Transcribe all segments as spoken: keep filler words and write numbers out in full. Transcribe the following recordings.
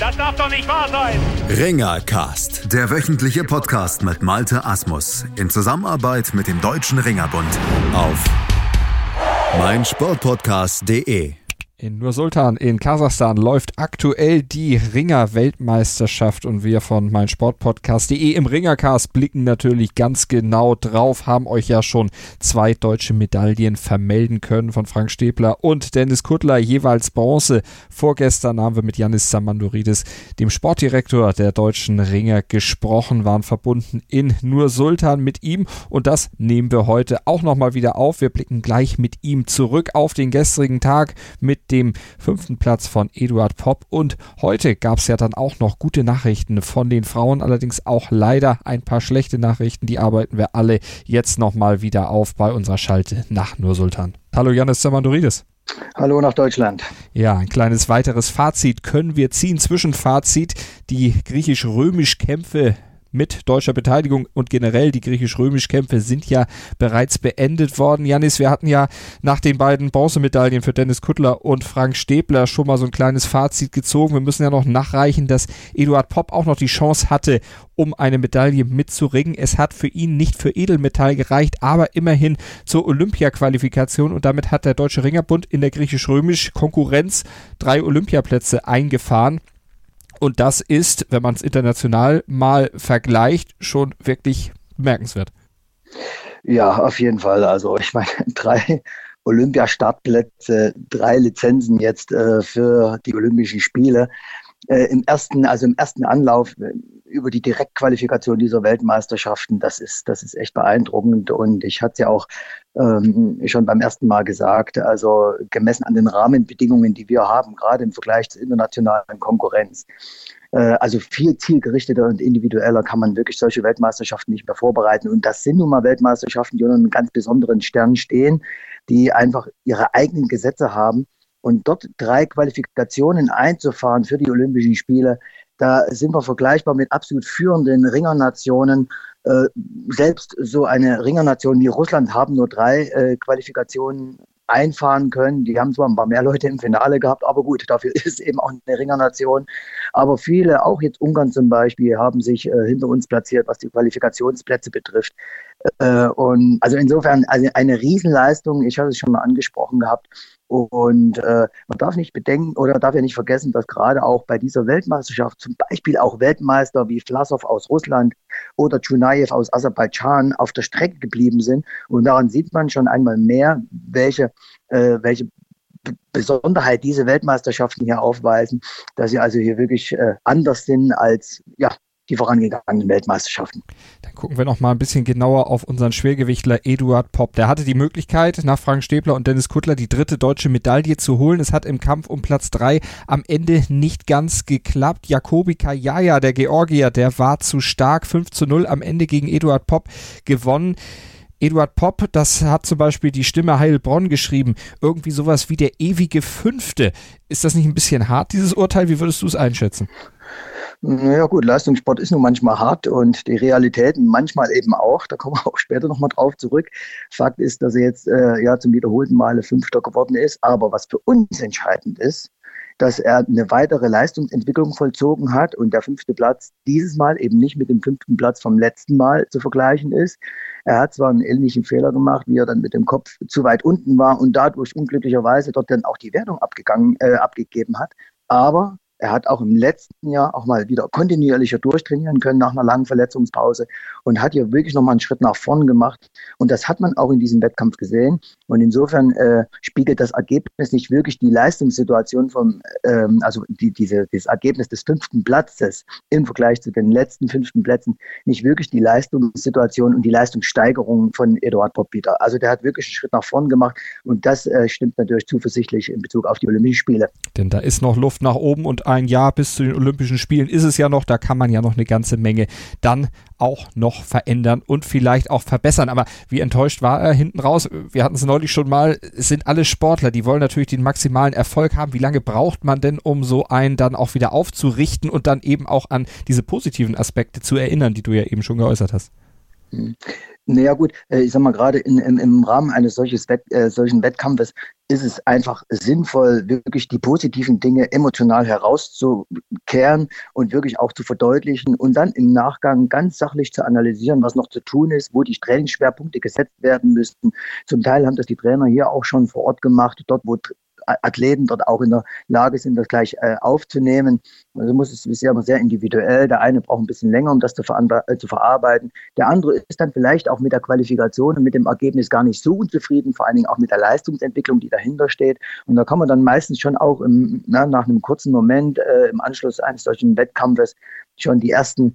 Das darf doch nicht wahr sein. Ringercast, der wöchentliche Podcast mit Malte Asmus in Zusammenarbeit mit dem Deutschen Ringerbund auf mein Sport Podcast punkt d e. In Nur-Sultan in Kasachstan läuft aktuell die Ringer-Weltmeisterschaft und wir von mein Sport Podcast punkt d e im Ringercast blicken natürlich ganz genau drauf, haben euch ja schon zwei deutsche Medaillen vermelden können von Frank Stäbler und Dennis Kuttler, jeweils Bronze. Vorgestern haben wir mit Janis Samanduridis, dem Sportdirektor der Deutschen Ringer, gesprochen, waren verbunden in Nur-Sultan mit ihm und das nehmen wir heute auch nochmal wieder auf. Wir blicken gleich mit ihm zurück auf den gestrigen Tag mit dem fünften Platz von Eduard Popp. Und heute gab es ja dann auch noch gute Nachrichten von den Frauen, allerdings auch leider ein paar schlechte Nachrichten. Die arbeiten wir alle jetzt nochmal wieder auf bei unserer Schalte nach Nur-Sultan. Hallo Janis Samanduridis. Hallo nach Deutschland. Ja, ein kleines weiteres Fazit können wir ziehen. Zwischenfazit, die griechisch-römisch-Kämpfe mit deutscher Beteiligung und generell die griechisch-römisch-Kämpfe sind ja bereits beendet worden. Janis, wir hatten ja nach den beiden Bronzemedaillen für Dennis Kuttler und Frank Stäbler schon mal so ein kleines Fazit gezogen. Wir müssen ja noch nachreichen, dass Eduard Popp auch noch die Chance hatte, um eine Medaille mitzuringen. Es hat für ihn nicht für Edelmetall gereicht, aber immerhin zur Olympia-Qualifikation und damit hat der Deutsche Ringerbund in der griechisch-römisch-Konkurrenz drei Olympiaplätze eingefahren. Und das ist, wenn man es international mal vergleicht, schon wirklich bemerkenswert. Ja, auf jeden Fall. Also ich meine, drei Olympiastartplätze, drei Lizenzen jetzt äh, für die Olympischen Spiele. Äh, im ersten, also im ersten Anlauf über die Direktqualifikation dieser Weltmeisterschaften, das ist, das ist echt beeindruckend. Und ich hatte es ja auch ähm, schon beim ersten Mal gesagt, also gemessen an den Rahmenbedingungen, die wir haben, gerade im Vergleich zur internationalen Konkurrenz. Äh, also viel zielgerichteter und individueller kann man wirklich solche Weltmeisterschaften nicht mehr vorbereiten. Und das sind nun mal Weltmeisterschaften, die unter einem ganz besonderen Stern stehen, die einfach ihre eigenen Gesetze haben. Und dort drei Qualifikationen einzufahren für die Olympischen Spiele, da sind wir vergleichbar mit absolut führenden Ringernationen. Äh, selbst so eine Ringernation wie Russland haben nur drei äh, Qualifikationen einfahren können. Die haben zwar ein paar mehr Leute im Finale gehabt, aber gut, dafür ist eben auch eine Ringernation. Aber viele, auch jetzt Ungarn zum Beispiel, haben sich äh, hinter uns platziert, was die Qualifikationsplätze betrifft. Äh, und also insofern also eine Riesenleistung. Ich hatte es schon mal angesprochen gehabt. Und äh, man darf nicht bedenken oder darf ja nicht vergessen, dass gerade auch bei dieser Weltmeisterschaft zum Beispiel auch Weltmeister wie Vlasov aus Russland oder Tschunajew aus Aserbaidschan auf der Strecke geblieben sind. Und daran sieht man schon einmal mehr, welche, äh, welche B- Besonderheit diese Weltmeisterschaften hier aufweisen, dass sie also hier wirklich äh, anders sind als, ja, die vorangegangenen Weltmeisterschaften. Dann gucken wir noch mal ein bisschen genauer auf unseren Schwergewichtler Eduard Popp. Der hatte die Möglichkeit, nach Frank Stäbler und Dennis Kuttler die dritte deutsche Medaille zu holen. Es hat im Kampf um Platz drei am Ende nicht ganz geklappt. Jakobika, Jaja, der Georgier, der war zu stark. fünf zu null am Ende gegen Eduard Popp gewonnen. Eduard Popp, das hat zum Beispiel die Stimme Heilbronn geschrieben, irgendwie sowas wie der ewige Fünfte. Ist das nicht ein bisschen hart, dieses Urteil? Wie würdest du es einschätzen? Naja gut, Leistungssport ist nun manchmal hart und die Realitäten manchmal eben auch. Da kommen wir auch später nochmal drauf zurück. Fakt ist, dass er jetzt äh, ja zum wiederholten Male Fünfter geworden ist. Aber was für uns entscheidend ist, dass er eine weitere Leistungsentwicklung vollzogen hat und der fünfte Platz dieses Mal eben nicht mit dem fünften Platz vom letzten Mal zu vergleichen ist. Er hat zwar einen ähnlichen Fehler gemacht, wie er dann mit dem Kopf zu weit unten war und dadurch unglücklicherweise dort dann auch die Wertung abgegangen, äh, abgegeben hat, aber er hat auch im letzten Jahr auch mal wieder kontinuierlicher durchtrainieren können nach einer langen Verletzungspause und hat hier wirklich nochmal einen Schritt nach vorn gemacht. Und das hat man auch in diesem Wettkampf gesehen. Und insofern äh, spiegelt das Ergebnis nicht wirklich die Leistungssituation vom, ähm, also die, diese, das Ergebnis des fünften Platzes im Vergleich zu den letzten fünften Plätzen, nicht wirklich die Leistungssituation und die Leistungssteigerung von Eduard Popp wieder. Also der hat wirklich einen Schritt nach vorn gemacht und das äh, stimmt natürlich zuversichtlich in Bezug auf die Olympischen Spiele. Denn da ist noch Luft nach oben und ein Jahr bis zu den Olympischen Spielen ist es ja noch, da kann man ja noch eine ganze Menge dann auch noch verändern und vielleicht auch verbessern. Aber wie enttäuscht war er hinten raus? Wir hatten es neulich schon mal, es sind alle Sportler, die wollen natürlich den maximalen Erfolg haben. Wie lange braucht man denn, um so einen dann auch wieder aufzurichten und dann eben auch an diese positiven Aspekte zu erinnern, die du ja eben schon geäußert hast? Naja gut, ich sag mal, gerade in, im, im Rahmen eines solches Wett, äh, solchen Wettkampfes ist es einfach sinnvoll, wirklich die positiven Dinge emotional herauszukehren und wirklich auch zu verdeutlichen und dann im Nachgang ganz sachlich zu analysieren, was noch zu tun ist, wo die Trainingsschwerpunkte gesetzt werden müssten. Zum Teil haben das die Trainer hier auch schon vor Ort gemacht, dort wo Athleten dort auch in der Lage sind, das gleich äh, aufzunehmen. Also muss es bisher immer sehr individuell. Der eine braucht ein bisschen länger, um das zu, ver- äh, zu verarbeiten. Der andere ist dann vielleicht auch mit der Qualifikation und mit dem Ergebnis gar nicht so unzufrieden, vor allen Dingen auch mit der Leistungsentwicklung, die dahinter steht. Und da kann man dann meistens schon auch im, na, nach einem kurzen Moment äh, im Anschluss eines solchen Wettkampfes schon die ersten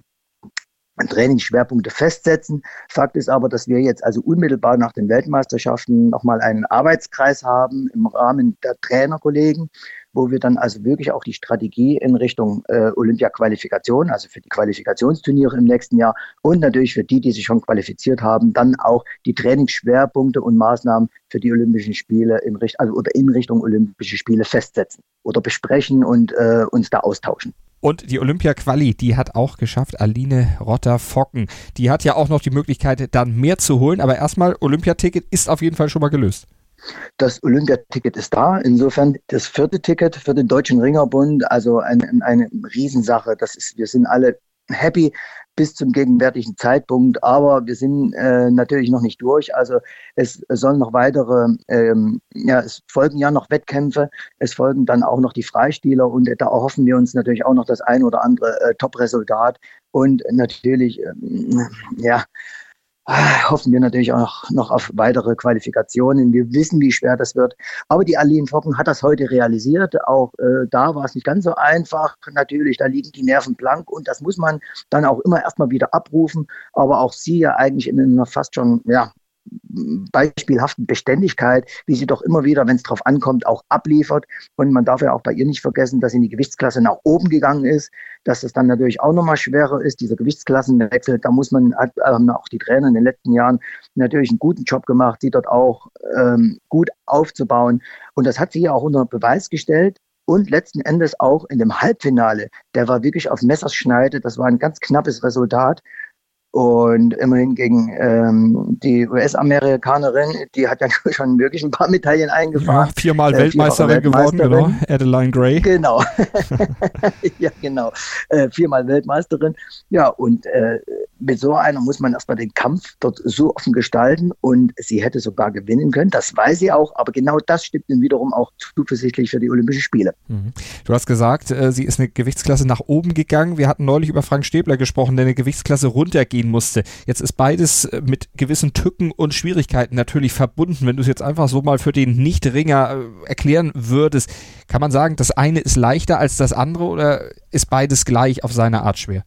Trainingsschwerpunkte festsetzen. Fakt ist aber, dass wir jetzt also unmittelbar nach den Weltmeisterschaften nochmal einen Arbeitskreis haben im Rahmen der Trainerkollegen, wo wir dann also wirklich auch die Strategie in Richtung äh, Olympia-Qualifikation, also für die Qualifikationsturniere im nächsten Jahr und natürlich für die, die sich schon qualifiziert haben, dann auch die Trainingsschwerpunkte und Maßnahmen für die Olympischen Spiele in Richtung, also oder in Richtung Olympische Spiele festsetzen oder besprechen und äh, uns da austauschen. Und die Olympia-Quali, die hat auch geschafft, Aline Rotter-Focken. Die hat ja auch noch die Möglichkeit, dann mehr zu holen. Aber erstmal, Olympiaticket ist auf jeden Fall schon mal gelöst. Das Olympiaticket ist da. Insofern das vierte Ticket für den Deutschen Ringerbund, also ein, eine Riesensache. Das ist, wir sind alle happy bis zum gegenwärtigen Zeitpunkt, aber wir sind äh, natürlich noch nicht durch. Also es sollen noch weitere, ähm, ja, es folgen ja noch Wettkämpfe, es folgen dann auch noch die Freistiler und da erhoffen wir uns natürlich auch noch das ein oder andere äh, Top-Resultat und natürlich, ähm, ja, hoffen wir natürlich auch noch, noch auf weitere Qualifikationen. Wir wissen, wie schwer das wird. Aber die Aline Rotter-Focken hat das heute realisiert. Auch äh, da war es nicht ganz so einfach. Natürlich, da liegen die Nerven blank und das muss man dann auch immer erstmal wieder abrufen. Aber auch sie ja eigentlich in einer fast schon, ja, beispielhaften Beständigkeit, wie sie doch immer wieder, wenn es drauf ankommt, auch abliefert. Und man darf ja auch bei ihr nicht vergessen, dass sie in die Gewichtsklasse nach oben gegangen ist, dass das dann natürlich auch nochmal schwerer ist, dieser Gewichtsklassenwechsel. Da muss man, haben auch die Trainer in den letzten Jahren natürlich einen guten Job gemacht, sie dort auch ähm, gut aufzubauen. Und das hat sie ja auch unter Beweis gestellt. Und letzten Endes auch in dem Halbfinale, der war wirklich auf Messerschneide. Das war ein ganz knappes Resultat. Und immerhin gegen ähm, die U S-Amerikanerin, die hat ja schon wirklich ein paar Medaillen eingefahren. Ja, viermal äh, Weltmeisterin, Weltmeisterin geworden, genau. Adeline Gray. Genau. ja, genau. Äh, viermal Weltmeisterin. Ja, und äh, mit so einer muss man erstmal den Kampf dort so offen gestalten und sie hätte sogar gewinnen können. Das weiß sie auch, aber genau das stimmt dann wiederum auch zuversichtlich für die Olympischen Spiele. Mhm. Du hast gesagt, äh, sie ist eine Gewichtsklasse nach oben gegangen. Wir hatten neulich über Frank Stäbler gesprochen, der eine Gewichtsklasse runtergeht. Musste. Jetzt ist beides mit gewissen Tücken und Schwierigkeiten natürlich verbunden. Wenn du es jetzt einfach so mal für den Nicht-Ringer erklären würdest, kann man sagen, das eine ist leichter als das andere oder ist beides gleich auf seine Art schwer?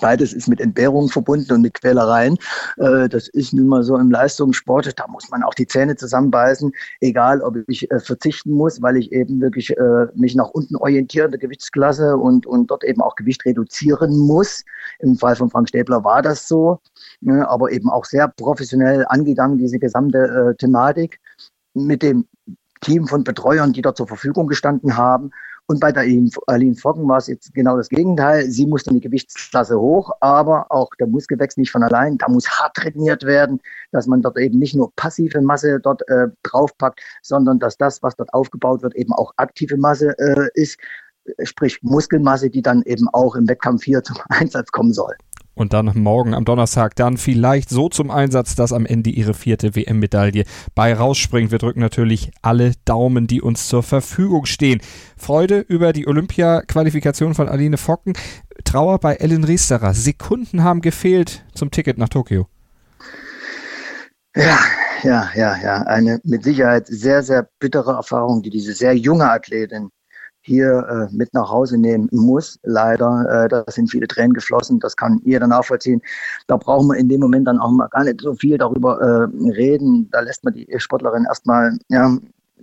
Beides ist mit Entbehrungen verbunden und mit Quälereien. Das ist nun mal so im Leistungssport. Da muss man auch die Zähne zusammenbeißen, egal ob ich verzichten muss, weil ich eben wirklich mich nach unten orientiere in der Gewichtsklasse und, und dort eben auch Gewicht reduzieren muss. Im Fall von Frank Stäbler war das so, aber eben auch sehr professionell angegangen, diese gesamte Thematik mit dem Team von Betreuern, die dort zur Verfügung gestanden haben. Und bei der Aline Rotter-Focken war es jetzt genau das Gegenteil. Sie musste in die Gewichtsklasse hoch, aber auch der Muskel wächst nicht von allein. Da muss hart trainiert werden, dass man dort eben nicht nur passive Masse dort äh, draufpackt, sondern dass das, was dort aufgebaut wird, eben auch aktive Masse äh, ist, sprich Muskelmasse, die dann eben auch im Wettkampf hier zum Einsatz kommen soll. Und dann morgen am Donnerstag dann vielleicht so zum Einsatz, dass am Ende ihre vierte W M-Medaille bei rausspringt. Wir drücken natürlich alle Daumen, die uns zur Verfügung stehen. Freude über die Olympia-Qualifikation von Aline Rotter-Focken. Trauer bei Ellen Riesterer. Sekunden haben gefehlt zum Ticket nach Tokio. Ja, ja, ja, ja. Eine mit Sicherheit sehr, sehr bittere Erfahrung, die diese sehr junge Athletin hier äh, mit nach Hause nehmen muss, leider. Äh, da sind viele Tränen geflossen, das kann jeder nachvollziehen. Da brauchen wir in dem Moment dann auch mal gar nicht so viel darüber äh, reden. Da lässt man die Sportlerin erstmal ja,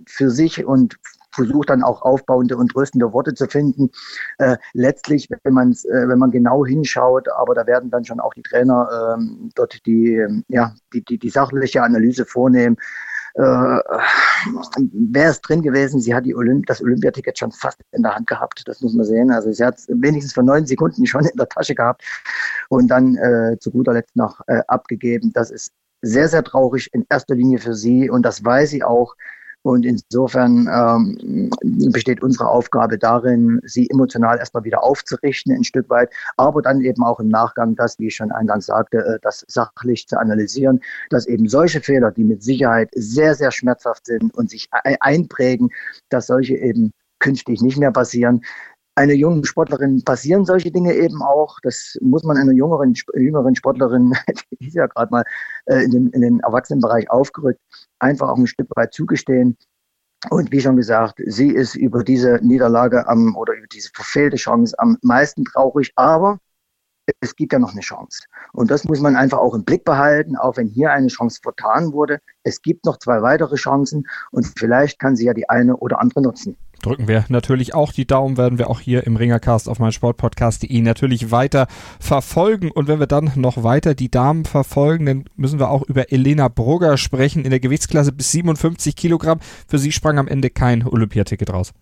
für sich und versucht dann auch aufbauende und tröstende Worte zu finden. Äh, letztlich, wenn man äh, wenn man genau hinschaut, aber da werden dann schon auch die Trainer ähm, dort die, ähm, ja, die, die, die sachliche Analyse vornehmen. Äh, wäre es drin gewesen, sie hat die Olymp- das Olympiaticket schon fast in der Hand gehabt, das muss man sehen. Also sie hat es wenigstens vor neun Sekunden schon in der Tasche gehabt und dann äh, zu guter Letzt noch äh, abgegeben. Das ist sehr, sehr traurig in erster Linie für sie und das weiß sie auch. Und insofern ähm, besteht unsere Aufgabe darin, sie emotional erstmal wieder aufzurichten, ein Stück weit, aber dann eben auch im Nachgang das, wie ich schon eingangs sagte, das sachlich zu analysieren, dass eben solche Fehler, die mit Sicherheit sehr, sehr schmerzhaft sind und sich einprägen, dass solche eben künftig nicht mehr passieren. Einer jungen Sportlerin passieren solche Dinge eben auch. Das muss man einer jüngeren, jüngeren Sportlerin, die ist ja gerade mal äh, in, den, in den Erwachsenenbereich aufgerückt, einfach auch ein Stück weit zugestehen. Und wie schon gesagt, sie ist über diese Niederlage am, oder über diese verfehlte Chance am meisten traurig. Aber es gibt ja noch eine Chance. Und das muss man einfach auch im Blick behalten, auch wenn hier eine Chance vertan wurde. Es gibt noch zwei weitere Chancen und vielleicht kann sie ja die eine oder andere nutzen. Drücken wir natürlich auch die Daumen, werden wir auch hier im Ringercast auf mein Sport Podcast Punkt de natürlich weiter verfolgen. Und wenn wir dann noch weiter die Damen verfolgen, dann müssen wir auch über Elena Brugger sprechen in der Gewichtsklasse bis siebenundfünfzig Kilogramm. Für sie sprang am Ende kein Olympiaticket raus.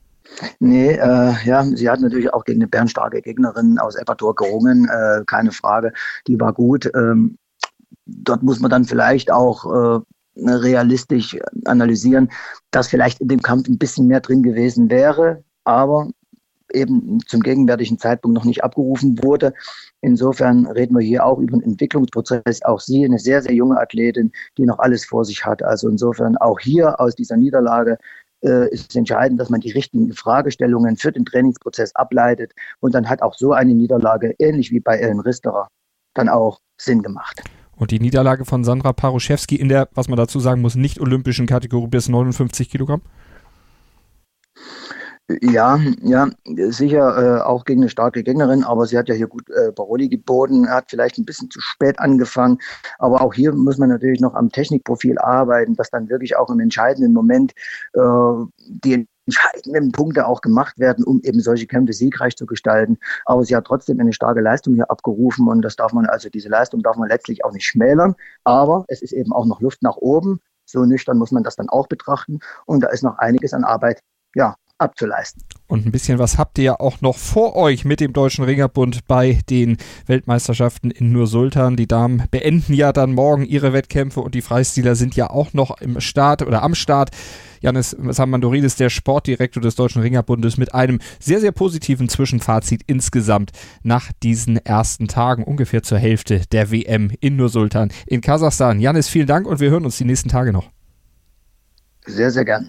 Nee, äh, ja, sie hat natürlich auch gegen eine bärenstarke Gegnerin aus Ecuador gerungen, äh, keine Frage, die war gut. Ähm, dort muss man dann vielleicht auch äh, realistisch analysieren, dass vielleicht in dem Kampf ein bisschen mehr drin gewesen wäre, aber eben zum gegenwärtigen Zeitpunkt noch nicht abgerufen wurde. Insofern reden wir hier auch über einen Entwicklungsprozess. Auch sie, eine sehr, sehr junge Athletin, die noch alles vor sich hat. Also insofern auch hier aus dieser Niederlage äh, ist entscheidend, dass man die richtigen Fragestellungen für den Trainingsprozess ableitet. Und dann hat auch so eine Niederlage, ähnlich wie bei Ellen Riesterer, dann auch Sinn gemacht. Und die Niederlage von Sandra Paruschewski in der, was man dazu sagen muss, nicht olympischen Kategorie bis neunundfünfzig Kilogramm? Ja, ja, sicher äh, auch gegen eine starke Gegnerin, aber sie hat ja hier gut äh, Paroli geboten, hat vielleicht ein bisschen zu spät angefangen, aber auch hier muss man natürlich noch am Technikprofil arbeiten, dass dann wirklich auch im entscheidenden Moment äh, die entscheidenden Punkte auch gemacht werden, um eben solche Kämpfe siegreich zu gestalten. Aber sie hat trotzdem eine starke Leistung hier abgerufen und das darf man, also diese Leistung darf man letztlich auch nicht schmälern. Aber es ist eben auch noch Luft nach oben. So nüchtern muss man das dann auch betrachten und da ist noch einiges an Arbeit, ja, abzuleisten. Und ein bisschen was habt ihr ja auch noch vor euch mit dem Deutschen Ringerbund bei den Weltmeisterschaften in Nur-Sultan. Die Damen beenden ja dann morgen ihre Wettkämpfe und die Freistiler sind ja auch noch im Start oder am Start. Janis Samanduridis, der Sportdirektor des Deutschen Ringerbundes, mit einem sehr, sehr positiven Zwischenfazit insgesamt nach diesen ersten Tagen, ungefähr zur Hälfte der W M in Nur-Sultan in Kasachstan. Janis, vielen Dank und wir hören uns die nächsten Tage noch. Sehr, sehr gern.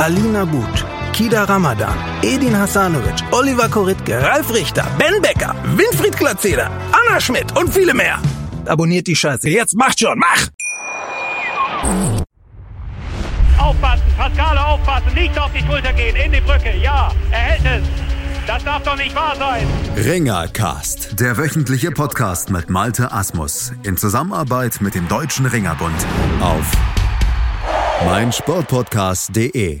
Alina But, Kida Ramadan, Edin Hasanovic, Oliver Koritke, Ralf Richter, Ben Becker, Winfried Glatzeder, Anna Schmidt und viele mehr. Abonniert die Scheiße. Jetzt macht schon, mach! Aufpassen, Pascale, aufpassen, nicht auf die Schulter gehen, in die Brücke, ja, er hält es. Das darf doch nicht wahr sein. Ringercast, der wöchentliche Podcast mit Malte Asmus in Zusammenarbeit mit dem Deutschen Ringerbund auf mein Sport Podcast Punkt de.